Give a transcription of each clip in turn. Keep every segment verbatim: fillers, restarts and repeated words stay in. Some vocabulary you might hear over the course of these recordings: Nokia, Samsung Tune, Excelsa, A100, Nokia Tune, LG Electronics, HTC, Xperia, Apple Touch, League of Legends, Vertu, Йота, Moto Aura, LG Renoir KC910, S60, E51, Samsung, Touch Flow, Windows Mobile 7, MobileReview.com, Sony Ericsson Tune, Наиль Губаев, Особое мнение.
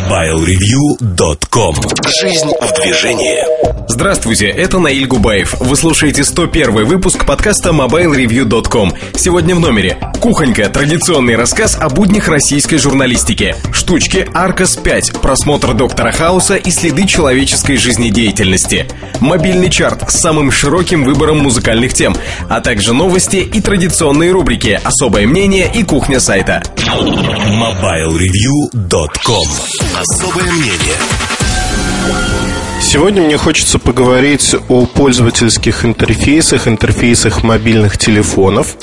мобайл ревью точка ком. Жизнь в движении. Здравствуйте, это Наиль Губаев. Вы слушаете сто первый выпуск подкаста мобайл ревью точка ком. Сегодня в номере: кухонька, традиционный рассказ о буднях российской журналистики, штучки Аркос пять, просмотр Доктора Хауса и следы человеческой жизнедеятельности, мобильный чарт с самым широким выбором музыкальных тем, а также новости и традиционные рубрики «Особое мнение» и «Кухня сайта». мобайл ревью точка ком. Особое мнение. Сегодня мне хочется поговорить о пользовательских интерфейсах, интерфейсах мобильных телефонов.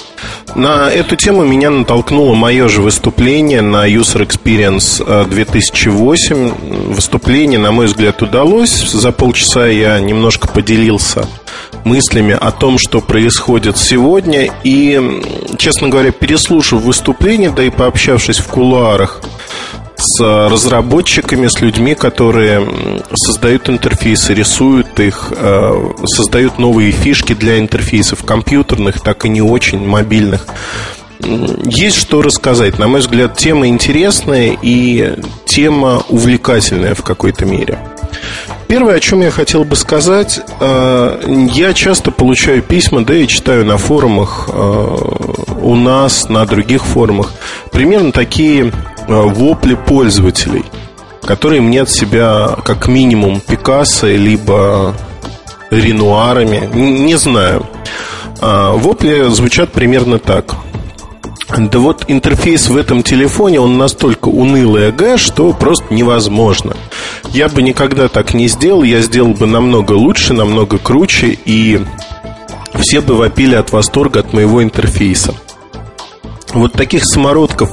На эту тему меня натолкнуло мое же выступление на User Experience две тысячи восемь. Выступление, на мой взгляд, удалось. За полчаса я немножко поделился мыслями о том, что происходит сегодня. И, честно говоря, переслушав выступление, да и пообщавшись в кулуарах с разработчиками, с людьми, которые создают интерфейсы, рисуют их, создают новые фишки для интерфейсов, компьютерных, так и не очень мобильных, есть что рассказать. На мой взгляд, тема интересная и тема увлекательная в какой-то мере. Первое, о чем я хотел бы сказать, я часто получаю письма, да и читаю на форумах у нас, на других форумах, примерно такие вопли пользователей, которые мне от себя как минимум Пикассо либо Ренуарами, не знаю. Вопли звучат примерно так: да вот интерфейс в этом телефоне, он настолько унылый ага, что просто невозможно. Я бы никогда так не сделал, я сделал бы намного лучше, намного круче, и все бы вопили от восторга от моего интерфейса. Вот таких самородков,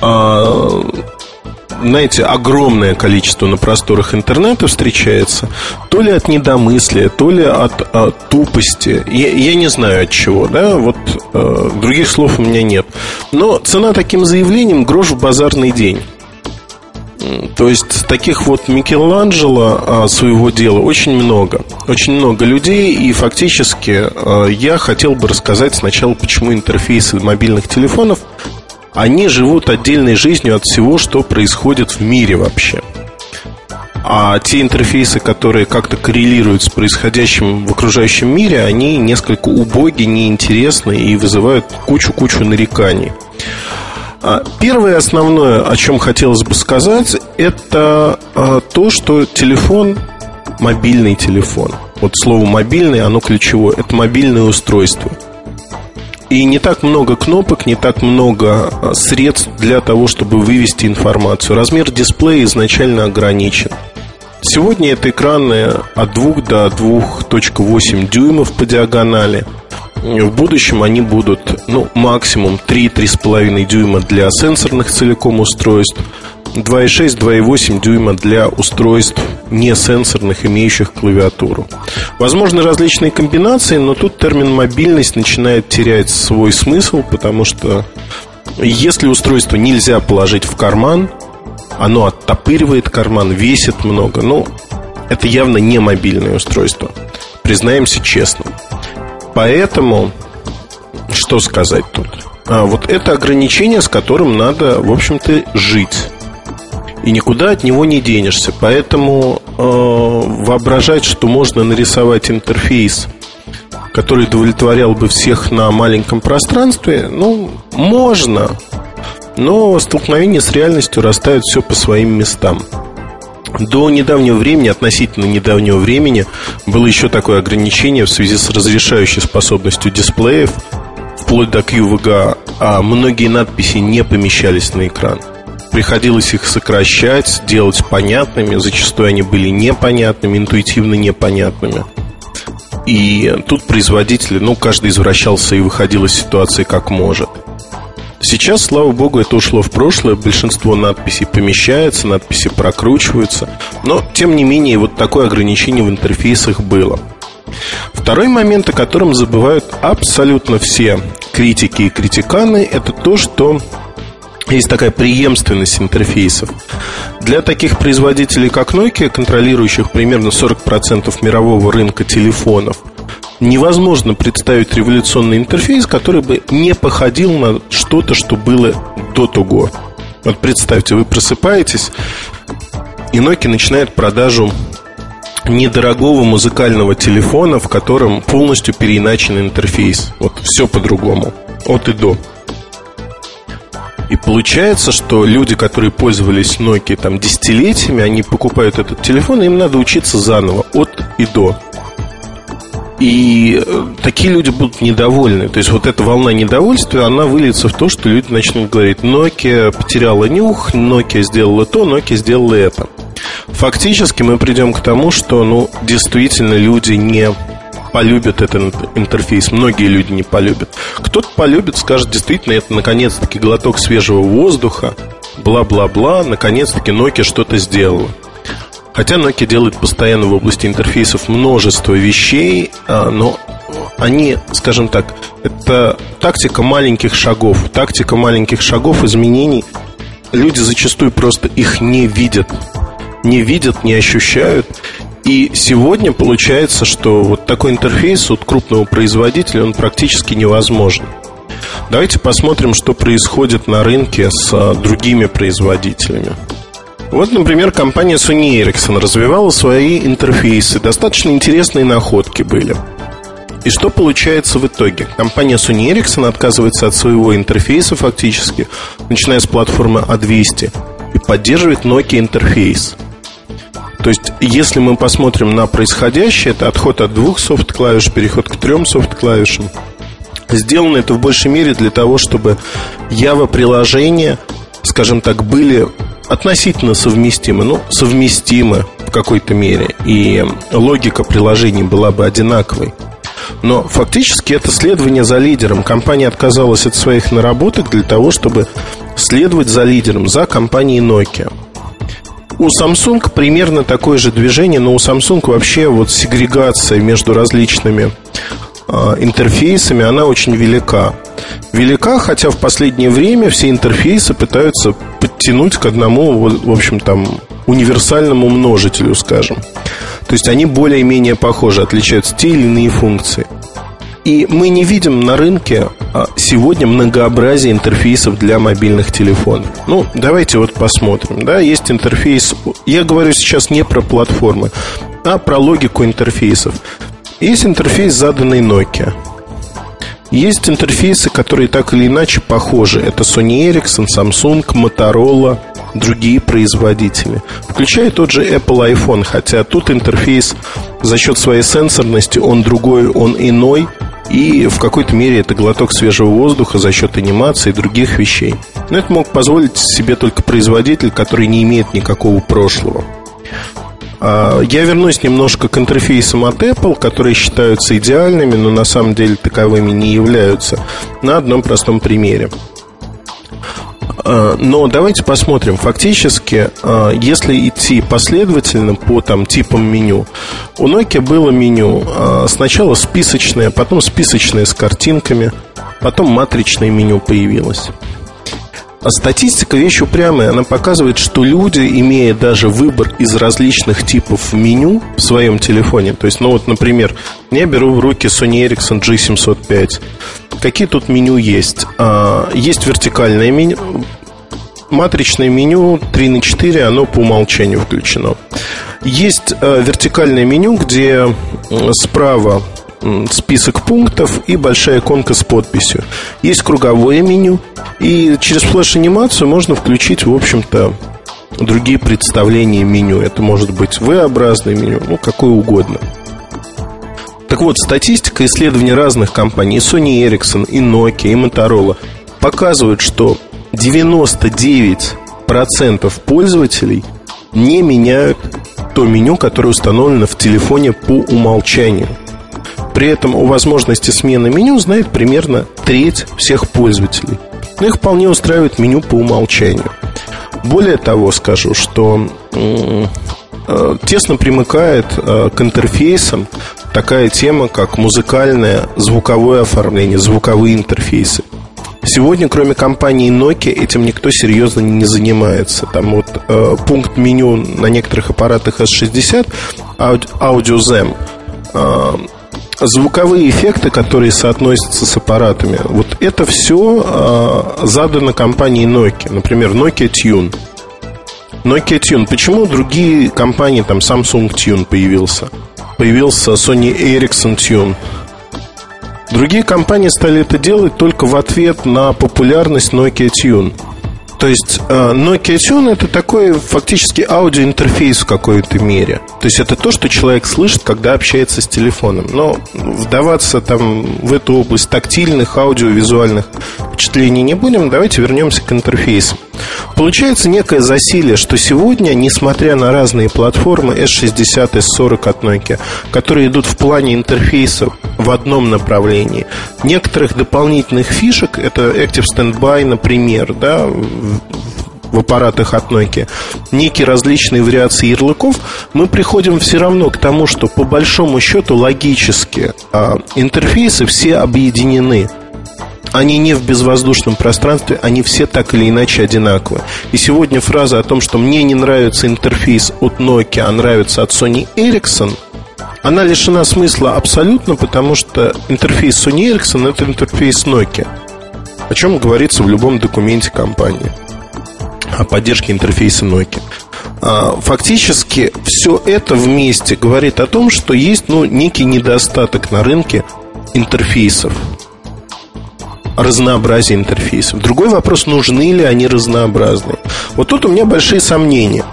знаете, огромное количество на просторах интернета встречается. То ли от недомыслия, то ли от, от тупости. Я, я не знаю от чего, да, вот э, других слов у меня нет. Но цена таким заявлениям — грош в базарный день. То есть таких вот Микеланджело своего дела очень много. Очень много людей. И фактически э, я хотел бы рассказать сначала, почему интерфейсы мобильных телефонов, они живут отдельной жизнью от всего, что происходит в мире вообще. А те интерфейсы, которые как-то коррелируют с происходящим в окружающем мире, они несколько убоги, неинтересны и вызывают кучу-кучу нареканий. Первое основное, о чем хотелось бы сказать, это то, что телефон, мобильный телефон, вот слово «мобильный», оно ключевое, это мобильное устройство. И не так много кнопок, не так много средств для того, чтобы вывести информацию. Размер дисплея изначально ограничен. Сегодня это экраны от двух до двух целых восьми десятых дюймов по диагонали. В будущем они будут, ну, максимум три-три с половиной дюйма для сенсорных целиком устройств, два целых шесть - два целых восемь дюйма для устройств несенсорных, имеющих клавиатуру. Возможно, различные комбинации, но тут термин «мобильность» начинает терять свой смысл, потому что если устройство нельзя положить в карман, оно оттопыривает карман, весит много, ну, это явно не мобильное устройство, признаемся честно. Поэтому, что сказать тут? А, вот это ограничение, с которым надо, в общем-то, жить. И никуда от него не денешься. Поэтому э, воображать, что можно нарисовать интерфейс, который удовлетворял бы всех на маленьком пространстве, ну, можно. Но столкновение с реальностью расставит все по своим местам. До недавнего времени, относительно недавнего времени, было еще такое ограничение в связи с разрешающей способностью дисплеев, вплоть до кью ви джи эй, а многие надписи не помещались на экран. Приходилось их сокращать, делать понятными. Зачастую они были непонятными, интуитивно непонятными. И тут производители, ну, каждый извращался и выходил из ситуации как может. Сейчас, слава богу, это ушло в прошлое. Большинство надписей помещается, надписи прокручиваются. Но, тем не менее, вот такое ограничение в интерфейсах было. Второй момент, о котором забывают абсолютно все критики и критиканы, это то, что есть такая преемственность интерфейсов. Для таких производителей, как Nokia, контролирующих примерно сорок процентов мирового рынка телефонов, невозможно представить революционный интерфейс, который бы не походил на что-то, что было до того. Вот представьте, вы просыпаетесь, и Nokia начинает продажу недорогого музыкального телефона, в котором полностью переиначен интерфейс. Вот все по-другому, от и до. И получается, что люди, которые пользовались Nokia там десятилетиями, они покупают этот телефон, и им надо учиться заново, от и до. И такие люди будут недовольны. То есть вот эта волна недовольства, она выльется в то, что люди начнут говорить: Nokia потеряла нюх, Nokia сделала то, Nokia сделала это. Фактически мы придем к тому, что ну, действительно люди не полюбят этот интерфейс. Многие люди не полюбят. Кто-то полюбит, скажет: действительно, это наконец-таки глоток свежего воздуха, бла-бла-бла, наконец-таки Nokia что-то сделала. Хотя Nokia делает постоянно в области интерфейсов множество вещей, но они, скажем так, это тактика маленьких шагов, тактика маленьких шагов, изменений. Люди зачастую просто их не видят, не видят, не ощущают. И сегодня получается, что вот такой интерфейс от крупного производителя, он практически невозможен. Давайте посмотрим, что происходит на рынке с другими производителями. Вот, например, компания Sony Ericsson развивала свои интерфейсы. Достаточно интересные находки были. И что получается в итоге? Компания Sony Ericsson отказывается от своего интерфейса фактически, начиная с платформы а двести, и поддерживает Nokia интерфейс. То есть, если мы посмотрим на происходящее, это отход от двух софт-клавиш, переход к трем софт-клавишам. Сделано это в большей мере для того, чтобы Java-приложения, скажем так, были относительно совместимы, ну, совместимы в какой-то мере, и логика приложений была бы одинаковой. Но фактически это следование за лидером. Компания отказалась от своих наработок для того, чтобы следовать за лидером, за компанией Nokia. У Samsung примерно такое же движение, но у Samsung вообще вот сегрегация между различными э, интерфейсами, она очень велика. Велика, хотя в последнее время все интерфейсы пытаются подтянуть к одному, в общем, там, универсальному множителю, скажем. То есть они более-менее похожи, отличаются те или иные функции. И мы не видим на рынке сегодня многообразие интерфейсов для мобильных телефонов. Ну, давайте вот посмотрим. Да, есть интерфейс, я говорю сейчас не про платформы, а про логику интерфейсов. Есть интерфейс, заданный Nokia. Есть интерфейсы, которые так или иначе похожи. Это Sony Ericsson, Samsung, Motorola, другие производители. Включая тот же Apple iPhone, хотя тут интерфейс за счет своей сенсорности, он другой, он иной. И в какой-то мере это глоток свежего воздуха за счет анимации и других вещей. Но это мог позволить себе только производитель, который не имеет никакого прошлого. Я вернусь немножко к интерфейсам от Apple, которые считаются идеальными, но на самом деле таковыми не являются, на одном простом примере. Но давайте посмотрим. Фактически, если идти последовательно по там, типам меню, у Nokia было меню сначала списочное, потом списочное с картинками, потом матричное меню появилось. Статистика вещь упрямая. Она показывает, что люди, имея даже выбор из различных типов меню в своем телефоне, то есть, ну вот, например, я беру в руки Sony Ericsson джи семьсот пять. Какие тут меню есть? А, есть вертикальное меню. Матричное меню три на четыре, оно по умолчанию включено. Есть а, вертикальное меню, где справа список пунктов и большая иконка с подписью. Есть круговое меню, и через флеш-анимацию можно включить, в общем-то, другие представления меню. Это может быть V-образное меню, ну, какое угодно. Так вот, статистика исследований разных компаний, и Sony Ericsson, и Nokia, и Motorola, показывают, что девяносто девять процентов пользователей не меняют то меню, которое установлено в телефоне по умолчанию. При этом о возможности смены меню знает примерно треть всех пользователей. Но их вполне устраивает меню по умолчанию. Более того, скажу, что э, тесно примыкает э, к интерфейсам такая тема, как музыкальное, звуковое оформление, звуковые интерфейсы. Сегодня, кроме компании Nokia, этим никто серьезно не занимается. Там вот э, пункт меню на некоторых аппаратах эс шестьдесят, AudioZem, э, звуковые эффекты, которые соотносятся с аппаратами, вот это все э, задано компанией Nokia. Например, Nokia Tune. Nokia Tune. Почему другие компании, там Samsung Tune появился, появился Sony Ericsson Tune? Другие компании стали это делать только в ответ на популярность Nokia Tune. То есть Nokia Tune — это такой фактически аудиоинтерфейс в какой-то мере. То есть это то, что человек слышит, когда общается с телефоном. Но вдаваться там в эту область тактильных, аудиовизуальных впечатлений не будем. Давайте вернемся к интерфейсу. Получается некое засилие, что сегодня, несмотря на разные платформы эс шестьдесят, эс сорок от Nokia, которые идут в плане интерфейса в одном направлении, некоторых дополнительных фишек, это Active Standby, например, да, в аппаратах от Nokia, некие различные вариации ярлыков, мы приходим все равно к тому, что по большому счету логически интерфейсы все объединены. Они не в безвоздушном пространстве, они все так или иначе одинаковы. И сегодня фраза о том, что мне не нравится интерфейс от Nokia, а нравится от Sony Ericsson, она лишена смысла абсолютно, потому что интерфейс Sony Ericsson — это интерфейс Nokia, о чем говорится в любом документе компании о поддержке интерфейса Nokia. Фактически все это вместе говорит о том, что есть, ну, некий недостаток на рынке интерфейсов, разнообразие интерфейсов. Другой вопрос, нужны ли они разнообразные. Вот тут у меня большие сомнения.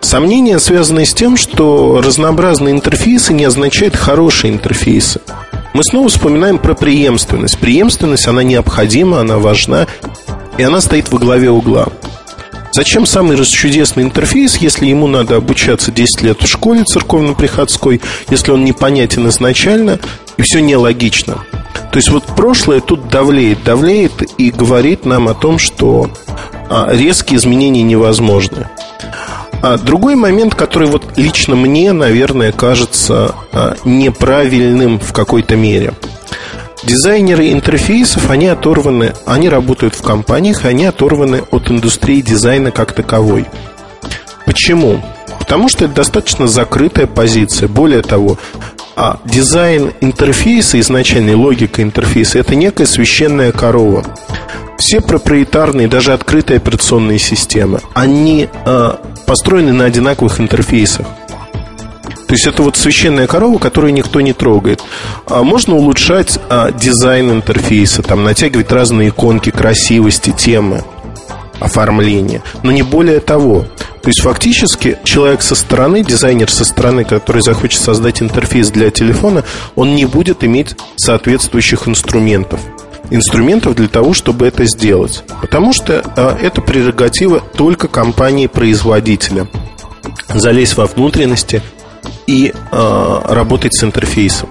Сомнения связаны с тем, что разнообразные интерфейсы не означают хорошие интерфейсы. Мы снова вспоминаем про преемственность. Преемственность, она необходима, она важна, и она стоит во главе угла. Зачем самый расчудесный интерфейс, если ему надо обучаться десять лет в школе церковно-приходской, если он непонятен изначально и все нелогично? То есть вот прошлое тут давлеет, давлеет и говорит нам о том, что резкие изменения невозможны. А другой момент, который вот лично мне, наверное, кажется неправильным в какой-то мере. Дизайнеры интерфейсов, они оторваны, они работают в компаниях, они оторваны от индустрии дизайна как таковой. Почему? Потому что это достаточно закрытая позиция. Более того, а дизайн интерфейса, изначальная логика интерфейса — это некая священная корова. Все проприетарные, даже открытые операционные системы, они э, построены на одинаковых интерфейсах. То есть это вот священная корова, которую никто не трогает. А можно улучшать э, дизайн интерфейса, там, натягивать разные иконки, красивости, темы, оформление, но не более того. То есть фактически человек со стороны, дизайнер со стороны, который захочет создать интерфейс для телефона, он не будет иметь соответствующих инструментов. Инструментов для того, чтобы это сделать. Потому что а, это прерогатива только компании-производителя. Залезть во внутренности и а, работать с интерфейсом.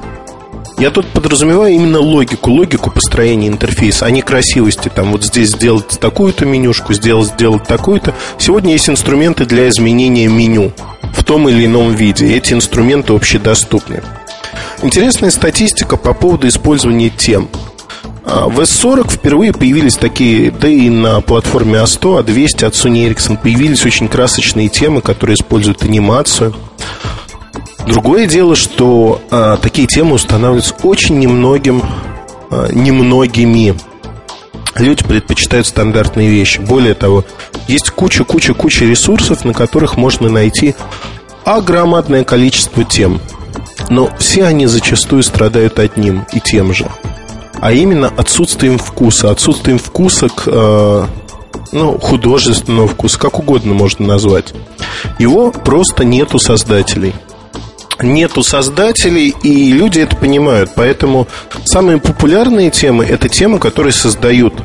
Я тут подразумеваю именно логику, логику построения интерфейса, а не красивости. Там вот здесь сделать такую-то менюшку, сделать, сделать такую-то. Сегодня есть инструменты для изменения меню в том или ином виде. Эти инструменты общедоступны. Интересная статистика по поводу использования тем. В эс сорок впервые появились такие, да и на платформе а сто, а двести от Sony Ericsson появились очень красочные темы, которые используют анимацию. Другое дело, что а, такие темы устанавливаются очень немногим, а, немногими. Люди предпочитают стандартные вещи. Более того, есть куча-куча-куча ресурсов, на которых можно найти огромное количество тем. Но все они зачастую страдают одним и тем же. А именно отсутствием вкуса. Отсутствием вкуса к... А, ну, художественного вкуса, как угодно можно назвать. Его просто нет у создателей. Нету создателей, и люди это понимают. Поэтому самые популярные темы — это темы, которые создают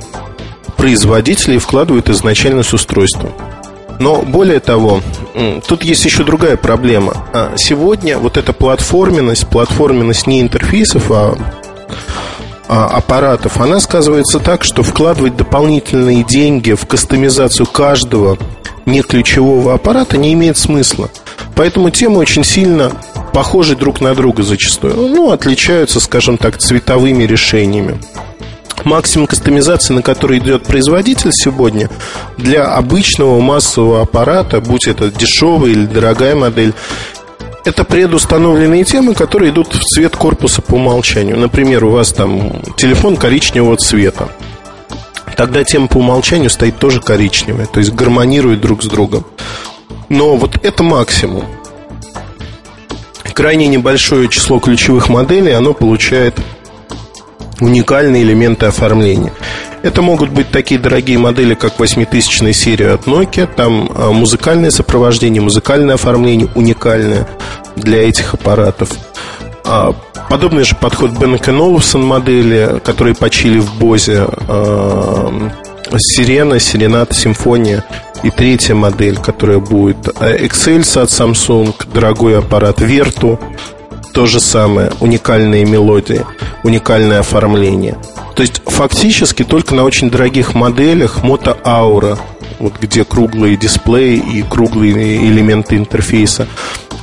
производители и вкладывают изначально с устройством. Но более того, тут есть еще другая проблема. Сегодня вот эта платформенность, платформенность не интерфейсов, а аппаратов, она сказывается так, что вкладывать дополнительные деньги в кастомизацию каждого неключевого аппарата не имеет смысла. Поэтому темы очень сильно похожи друг на друга зачастую. Ну, отличаются, скажем так, цветовыми решениями. Максимум кастомизации, на который идет производитель сегодня, для обычного массового аппарата, будь это дешевая или дорогая модель, это предустановленные темы, которые идут в цвет корпуса по умолчанию. Например, у вас там телефон коричневого цвета. Тогда тема по умолчанию стоит тоже коричневая, то есть гармонирует друг с другом. Но вот это максимум. Крайне небольшое число ключевых моделей, оно получает уникальные элементы оформления. Это могут быть такие дорогие модели, как восьмитысячная серия от Nokia. Там музыкальное сопровождение, музыкальное оформление уникальное для этих аппаратов. Подобный же подход Бенк и Олufsen модели, которые почили в Бозе. Сирена, Серената, Симфония. И третья модель, которая будет Excelsa от Samsung. Дорогой аппарат Vertu. То же самое, уникальные мелодии, уникальное оформление. То есть фактически только на очень дорогих моделях Moto Aura, вот где круглые дисплеи и круглые элементы интерфейса.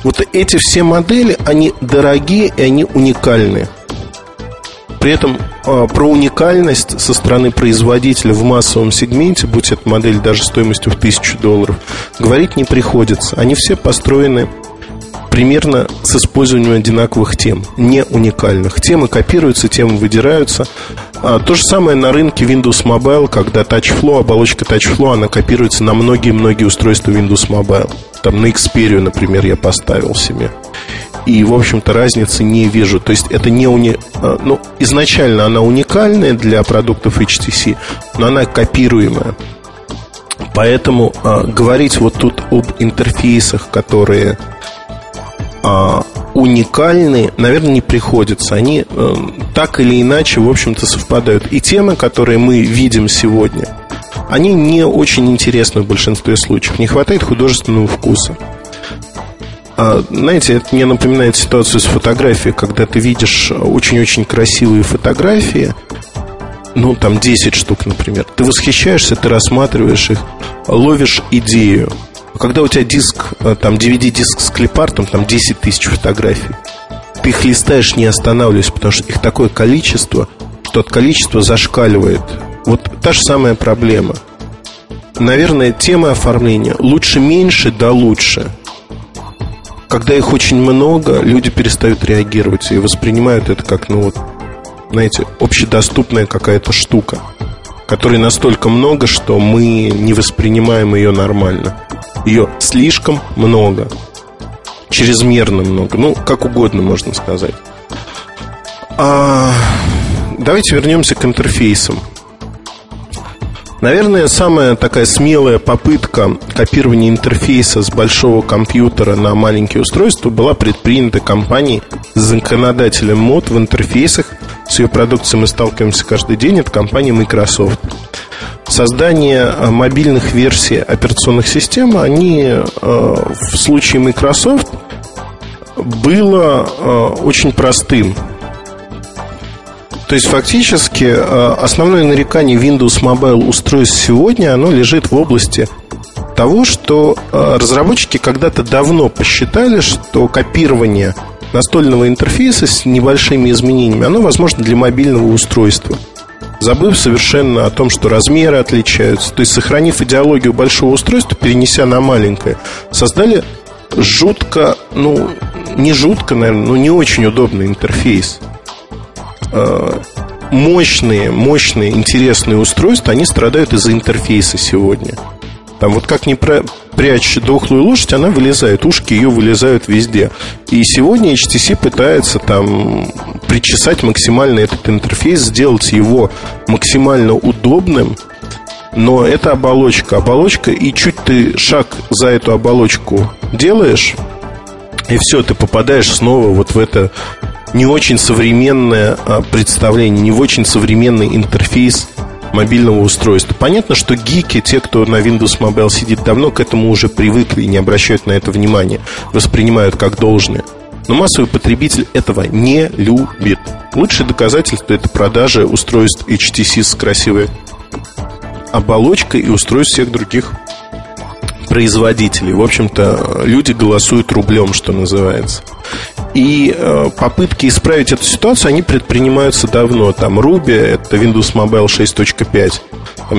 Вот эти все модели, они дорогие и они уникальны. При этом э, про уникальность со стороны производителя в массовом сегменте, будь эта модель даже стоимостью в тысячу долларов, говорить не приходится. Они все построены примерно с использованием одинаковых тем, не уникальных. Темы копируются, темы выдираются. А, то же самое на рынке Windows Mobile, когда Touch Flow, оболочка Touch Flow, она копируется на многие-многие устройства Windows Mobile. Там на Xperia, например, я поставил себе. И, в общем-то, разницы не вижу. То есть это не уни... ну, изначально она уникальная для продуктов эйч ти си, но она копируемая. Поэтому а, говорить вот тут об интерфейсах, которые а, уникальны, наверное, не приходится. Они а, так или иначе, в общем-то, совпадают. И темы, которые мы видим сегодня, они не очень интересны в большинстве случаев. Не хватает художественного вкуса. А, знаете, это мне напоминает ситуацию с фотографией, когда ты видишь очень-очень красивые фотографии, ну, там, десять штук, например. Ты восхищаешься, ты рассматриваешь их, ловишь идею. Когда у тебя диск, там, ди ви ди-диск с клипартом, там, десять тысяч фотографий, ты их листаешь, не останавливаясь, потому что их такое количество, что от количества зашкаливает. Вот та же самая проблема. Наверное, тема оформления лучше меньше, да лучше. Когда их очень много, люди перестают реагировать и воспринимают это как, ну вот, знаете, общедоступная какая-то штука, которой настолько много, что мы не воспринимаем ее нормально. Ее слишком много, чрезмерно много, ну, как угодно можно сказать. А... Давайте вернемся к интерфейсам. Наверное, самая такая смелая попытка копирования интерфейса с большого компьютера на маленькие устройства была предпринята компанией с законодателем мод в интерфейсах. С ее продукцией мы сталкиваемся каждый день. Это компания Microsoft. Создание мобильных версий операционных систем, они в случае Microsoft было очень простым. То есть, фактически, основное нарекание Windows Mobile устройств сегодня, оно лежит в области того, что разработчики когда-то давно посчитали, что копирование настольного интерфейса с небольшими изменениями, оно возможно для мобильного устройства, забыв совершенно о том, что размеры отличаются. То есть, сохранив идеологию большого устройства, перенеся на маленькое, создали жутко, ну, не жутко, наверное, но не очень удобный интерфейс. Мощные, мощные, интересные устройства, они страдают из-за интерфейса сегодня. Там вот как ни прячь дохлую лошадь, она вылезает, ушки ее вылезают везде. И сегодня эйч ти си пытается там причесать максимально этот интерфейс, сделать его максимально удобным. Но это оболочка, оболочка, и чуть ты шаг за эту оболочку делаешь, и все, ты попадаешь снова вот в это не очень современное представление, не очень современный интерфейс мобильного устройства. Понятно, что гики, те, кто на Windows Mobile сидит давно, к этому уже привыкли и не обращают на это внимания, воспринимают как должное. Но массовый потребитель этого не любит. Лучшее доказательство – это продажа устройств эйч ти си с красивой оболочкой и устройств всех других производителей. В общем-то, люди голосуют рублем, что называется. И э, попытки исправить эту ситуацию, они предпринимаются давно. Там Ruby, это Windows Mobile шесть точка пять.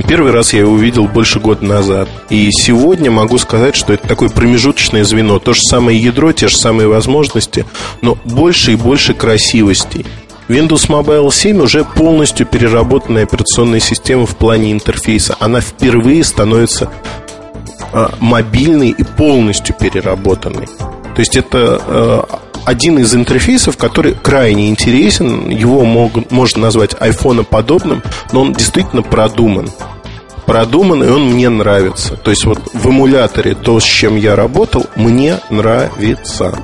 Первый раз я его увидел больше года назад. И сегодня могу сказать, что это такое промежуточное звено. То же самое ядро, те же самые возможности, но больше и больше красивостей. Windows Mobile семь уже полностью переработанная операционная система в плане интерфейса. Она впервые становится э, мобильной и полностью переработанной. То есть это э, один из интерфейсов, который крайне интересен. Его мог, можно назвать айфоноподобным, но он действительно продуман. Продуман, и он мне нравится. То есть вот в эмуляторе то, с чем я работал, мне нравится.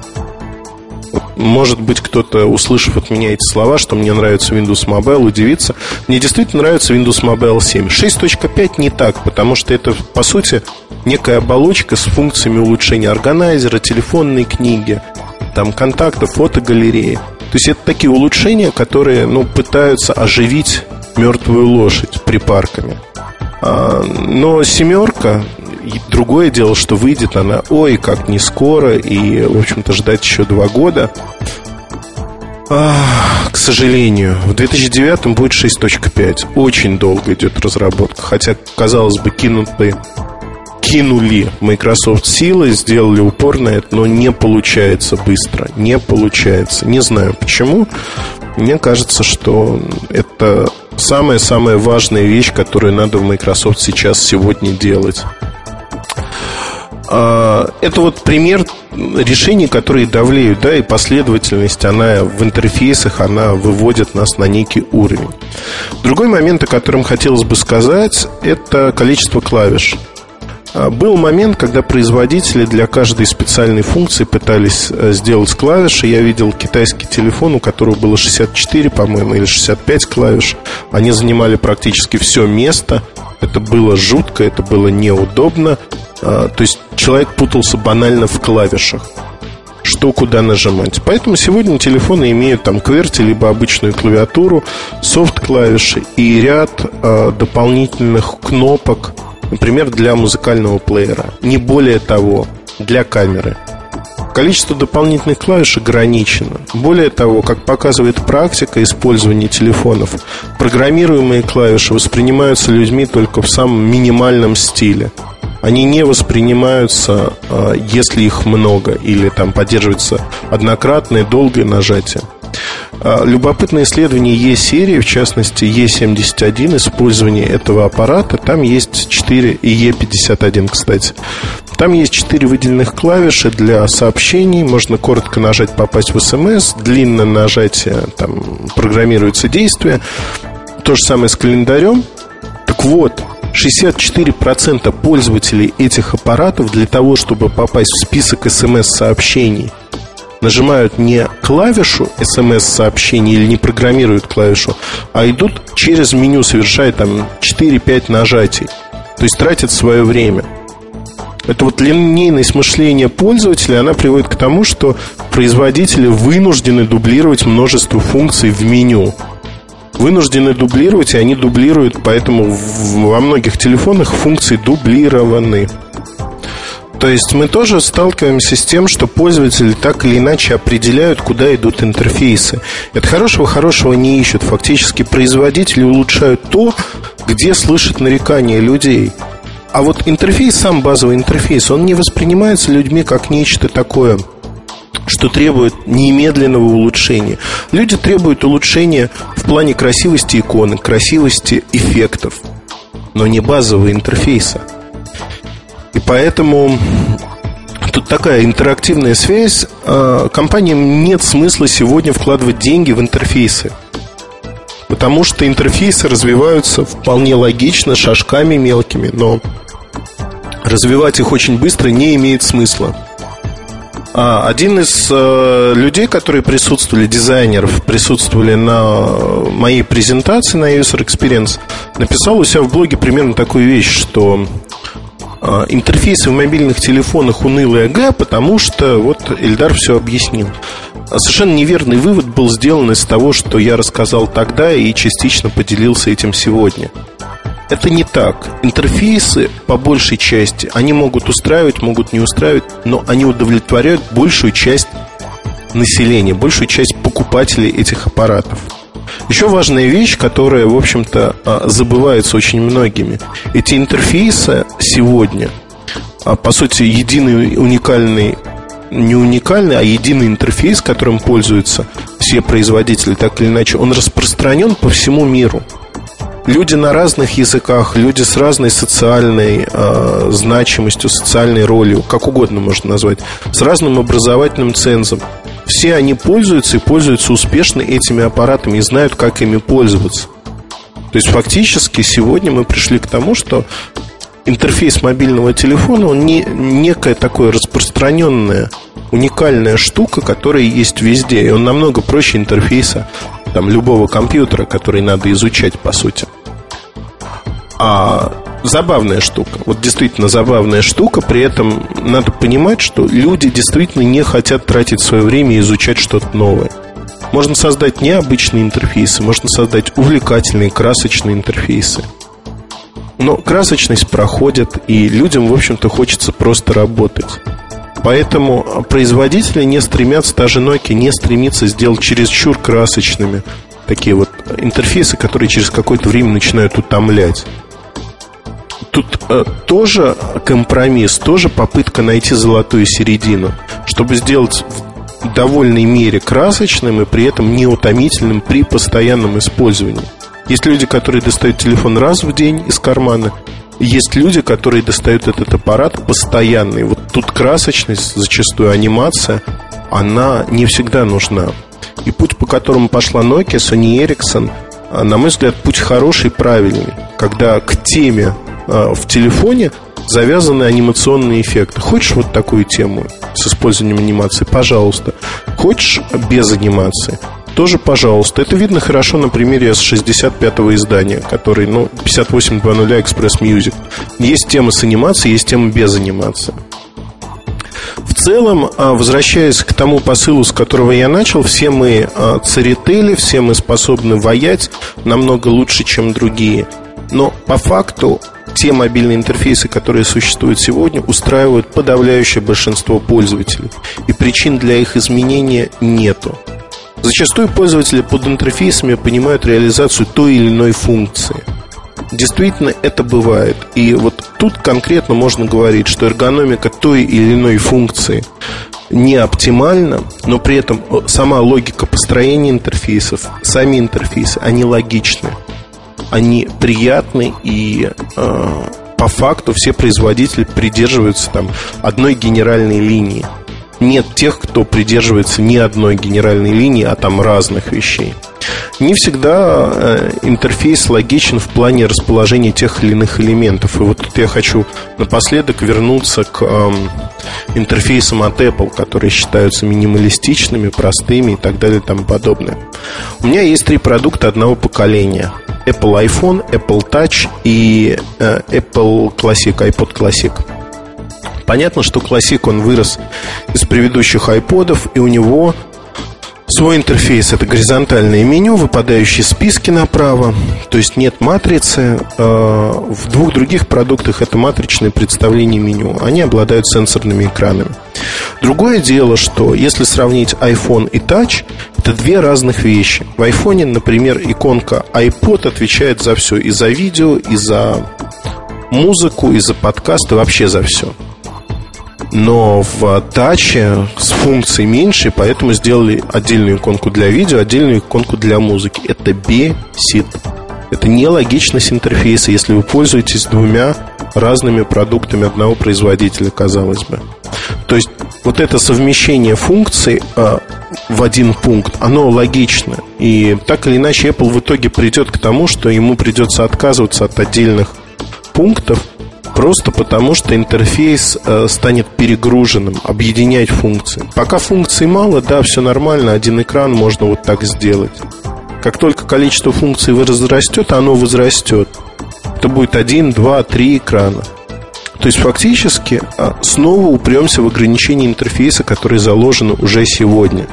Может быть, кто-то, услышав от меня эти слова, что мне нравится Windows Mobile, удивится. Мне действительно нравится Windows Mobile семь. шесть точка пять не так, потому что это, по сути, некая оболочка с функциями улучшения органайзера, телефонной книги, там, контактов, фотогалереи. То есть это такие улучшения, которые, ну, пытаются оживить мертвую лошадь припарками. Но семерка, другое дело, что выйдет она, ой, как не скоро. И, в общем-то, ждать еще два года, к сожалению. В две тысячи девятом будет шесть точка пять. Очень долго идет разработка. Хотя, казалось бы, кинуты, кинули Microsoft силы, сделали упор на это, но не получается быстро. Не получается. Не знаю почему. Мне кажется, что это самая-самая важная вещь, которую надо в Microsoft сейчас, сегодня делать. Это вот пример решений, которые давлеют, да, и последовательность, она в интерфейсах, она выводит нас на некий уровень. Другой момент, о котором хотелось бы сказать, это количество клавиш. Был момент, когда производители для каждой специальной функции пытались сделать клавиши. Я видел китайский телефон, у которого было шестьдесят четыре, по-моему, или шестьдесят пять клавиш. Они занимали практически все место. Это было жутко, это было неудобно. То есть человек путался банально в клавишах, что куда нажимать. Поэтому сегодня телефоны имеют там кверти, либо обычную клавиатуру, софт-клавиши и ряд э, дополнительных кнопок, например, для музыкального плеера. Не более того, для камеры. Количество дополнительных клавиш ограничено. Более того, как показывает практика использования телефонов, программируемые клавиши воспринимаются людьми только в самом минимальном стиле. Они не воспринимаются, если их много, или там поддерживается однократное долгое нажатие. Любопытное исследование E-серии, в частности Е семьдесят один, использование этого аппарата. Там есть четыре, и Е пятьдесят один, кстати. Там есть четыре выделенных клавиши для сообщений. Можно коротко нажать «попасть в СМС», длинное нажатие, там программируется действие. То же самое с календарем. Так вот, шестьдесят четыре процента пользователей этих аппаратов для того, чтобы попасть в список СМС-сообщений, нажимают не клавишу СМС-сообщений или не программируют клавишу, а идут через меню, совершая там четыре-пять нажатий. То есть тратят свое время. Это вот линейность мышления пользователя, она приводит к тому, что производители вынуждены дублировать множество функций в меню. Вынуждены дублировать, и они дублируют, поэтому во многих телефонах функции дублированы. То есть мы тоже сталкиваемся с тем, что пользователи так или иначе определяют, куда идут интерфейсы. От хорошего-хорошего не ищут. Фактически производители улучшают то, где слышат нарекания людей. А вот интерфейс, сам базовый интерфейс, он не воспринимается людьми как нечто такое, что требует немедленного улучшения. Люди требуют улучшения в плане красивости иконы, красивости эффектов, но не базового интерфейса. И поэтому тут такая интерактивная связь. Компаниям нет смысла сегодня вкладывать деньги в интерфейсы, потому что интерфейсы развиваются вполне логично, шажками мелкими, но развивать их очень быстро не имеет смысла. Один из людей, которые присутствовали, дизайнеров, присутствовали на моей презентации на User Experience, написал у себя в блоге примерно такую вещь, что интерфейсы в мобильных телефонах унылые гэ, потому что вот Эльдар все объяснил. Совершенно неверный вывод был сделан из того, что я рассказал тогда и частично поделился этим сегодня. Это не так. Интерфейсы, по большей части, они могут устраивать, могут не устраивать, но они удовлетворяют большую часть населения, большую часть покупателей этих аппаратов. Еще важная вещь, которая, в общем-то, забывается очень многими. Эти интерфейсы сегодня, по сути, единый уникальный, не уникальный, а единый интерфейс, которым пользуются все производители, так или иначе, он распространен по всему миру. Люди на разных языках, люди с разной социальной э, значимостью, социальной ролью, как угодно можно назвать, с разным образовательным цензом. Все они пользуются и пользуются успешно этими аппаратами и знают, как ими пользоваться. То есть фактически сегодня мы пришли к тому, что интерфейс мобильного телефона, он не, некая такая распространенная, уникальная штука, которая есть везде. И он намного проще интерфейса там любого компьютера, который надо изучать, по сути. А забавная штука. Вот действительно забавная штука. При этом надо понимать, что люди действительно не хотят тратить свое время и изучать что-то новое. Можно создать необычные интерфейсы, можно создать увлекательные, красочные интерфейсы. Но красочность проходит, и людям, в общем-то, хочется просто работать. Поэтому производители не стремятся, даже Nokia не стремится сделать чересчур красочными такие вот интерфейсы, которые через какое-то время начинают утомлять. Тут э, тоже компромисс, тоже попытка найти золотую середину, чтобы сделать в довольной мере красочным и при этом неутомительным при постоянном использовании. Есть люди, которые достают телефон раз в день из кармана. Есть люди, которые достают этот аппарат постоянно. И вот тут красочность, зачастую анимация, она не всегда нужна. И путь, по которому пошла Nokia, Sony Ericsson, на мой взгляд, путь хороший и правильный. Когда к теме э, в телефоне завязаны анимационные эффекты. Хочешь вот такую тему с использованием анимации? Пожалуйста. Хочешь без анимации? Тоже, пожалуйста. Это видно хорошо на примере эс шестьдесят пятого издания, который, ну, пятьдесят восемь ноль Express Music. Есть тема с анимацией, есть тема без анимации. В целом, возвращаясь к тому посылу, с которого я начал, все мы церетели, все мы способны ваять намного лучше, чем другие. Но по факту те мобильные интерфейсы, которые существуют сегодня, устраивают подавляющее большинство пользователей. И причин для их изменения нету. Зачастую пользователи под интерфейсами понимают реализацию той или иной функции. Действительно, это бывает. И вот тут конкретно можно говорить, что эргономика той или иной функции не оптимальна, но при этом сама логика построения интерфейсов, сами интерфейсы, они логичны, они приятны и... Э, по факту все производители придерживаются там одной генеральной линии. Нет тех, кто придерживается не одной генеральной линии, а там разных вещей. Не всегда э, интерфейс логичен в плане расположения тех или иных элементов. И вот тут я хочу напоследок вернуться к э, интерфейсам от Apple, которые считаются минималистичными, простыми и так далее и тому подобное. У меня есть три продукта одного поколения. Apple iPhone, Apple Touch и э, Apple Classic, iPod Classic. Понятно, что Classic, он вырос из предыдущих iPod'ов, и у него свой интерфейс. Это горизонтальное меню, выпадающие списки направо, то есть нет матрицы. В двух других продуктах это матричное представление меню. Они обладают сенсорными экранами. Другое дело, что если сравнить iPhone и Touch, это две разных вещи. В iPhone, например, иконка iPod отвечает за все, и за видео, и за музыку, и за подкасты, вообще за все. Но в таче с функцией меньше, поэтому сделали отдельную иконку для видео, отдельную иконку для музыки. Это бесит. Это нелогичность интерфейса, если вы пользуетесь двумя разными продуктами одного производителя, казалось бы. То есть вот это совмещение функций э, в один пункт, оно логично. И так или иначе Apple в итоге придет к тому, что ему придется отказываться от отдельных пунктов, просто потому, что интерфейс э, станет перегруженным, объединять функции. Пока функций мало, да, все нормально, один экран можно вот так сделать. Как только количество функций возрастет, оно возрастет. Это будет один, два, три экрана. То есть фактически э, снова упремся в ограничение интерфейса, которое заложено уже сегодня.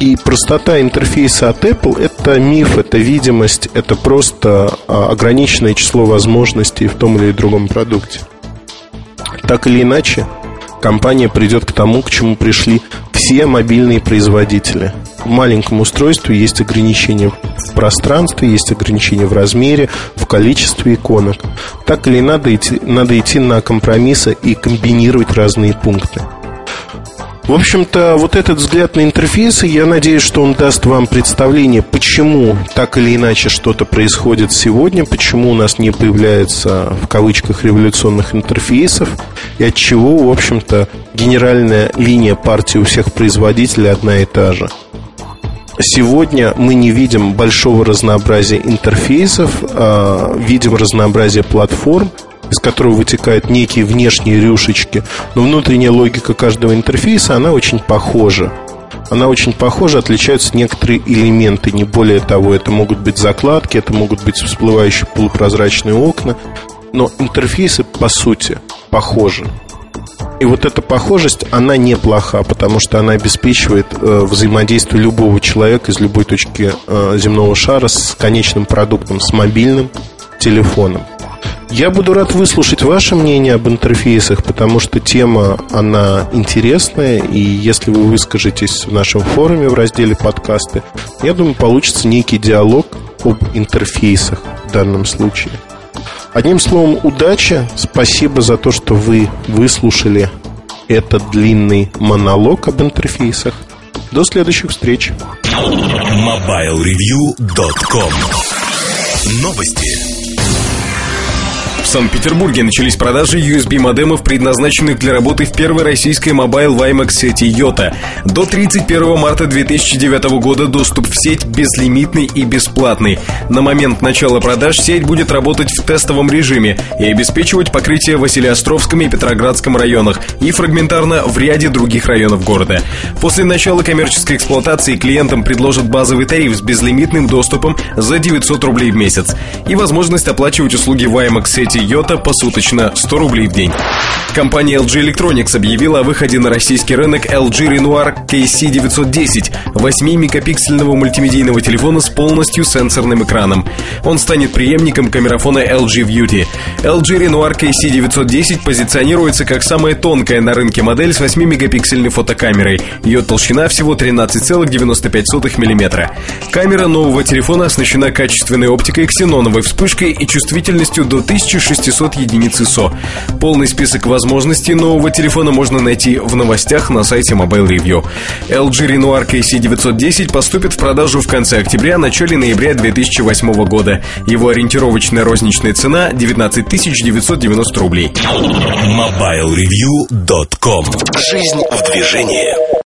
И простота интерфейса от Apple – это миф, это видимость, это просто ограниченное число возможностей в том или другом продукте. Так или иначе, компания придет к тому, к чему пришли все мобильные производители. маленьком устройстве есть ограничения в пространстве, есть ограничения в размере, в количестве иконок. Так или надо идти, надо идти на компромиссы и комбинировать разные пункты. В общем-то, вот этот взгляд на интерфейсы, я надеюсь, что он даст вам представление, почему так или иначе что-то происходит сегодня, почему у нас не появляется, в кавычках, революционных интерфейсов, и от чего, в общем-то, генеральная линия партии у всех производителей одна и та же. Сегодня мы не видим большого разнообразия интерфейсов, а видим разнообразие платформ, из которого вытекают некие внешние рюшечки. Но внутренняя логика каждого интерфейса, она очень похожа. Она очень похожа, отличаются некоторые элементы, не более того. Это могут быть закладки, это могут быть всплывающие полупрозрачные окна. Но интерфейсы, по сути, похожи. И вот эта похожесть, она неплоха, потому что она обеспечивает э, взаимодействие любого человека из любой точки э, земного шара с конечным продуктом, с мобильным телефоном. Я буду рад выслушать ваше мнение об интерфейсах, потому что тема, она интересная, и если вы выскажетесь в нашем форуме в разделе подкасты, я думаю, получится некий диалог об интерфейсах в данном случае. Одним словом, удачи, спасибо за то, что вы выслушали этот длинный монолог об интерфейсах. До следующих встреч. мобайл ревью точка ком. Новости. В Санкт-Петербурге начались продажи ю эс би-модемов, предназначенных для работы в первой российской Mobile WiMAX сети Йота. До тридцать первого марта две тысячи девятого года доступ в сеть безлимитный и бесплатный. На момент начала продаж сеть будет работать в тестовом режиме и обеспечивать покрытие в Василеостровском и Петроградском районах и фрагментарно в ряде других районов города. После начала коммерческой эксплуатации клиентам предложат базовый тариф с безлимитным доступом за девятьсот рублей в месяц и возможность оплачивать услуги WiMAX сети Йота посуточно сто рублей в день. Компания эл джи Electronics объявила о выходе на российский рынок эл джи Renoir кей си девятьсот десять, восьмимегапиксельного мультимедийного телефона с полностью сенсорным экраном. Он станет преемником камерафона эл джи Beauty. эл джи Renoir кей си девятьсот десять позиционируется как самая тонкая на рынке модель с восьмимегапиксельной фотокамерой. Ее толщина всего тринадцать целых девяносто пять сотых миллиметра. Камера нового телефона оснащена качественной оптикой, ксеноновой вспышкой и чувствительностью до тысячи шестисот единиц ай эс о. Полный список возможностей нового телефона можно найти в новостях на сайте Mobile Review. эл джи Renoir кей си девятьсот десять поступит в продажу в конце октября, начале ноября две тысячи восьмого года. Его ориентировочная розничная цена девятнадцать тысяч девятьсот девяносто рублей. мобайл ревью точка ком. Жизнь в движении.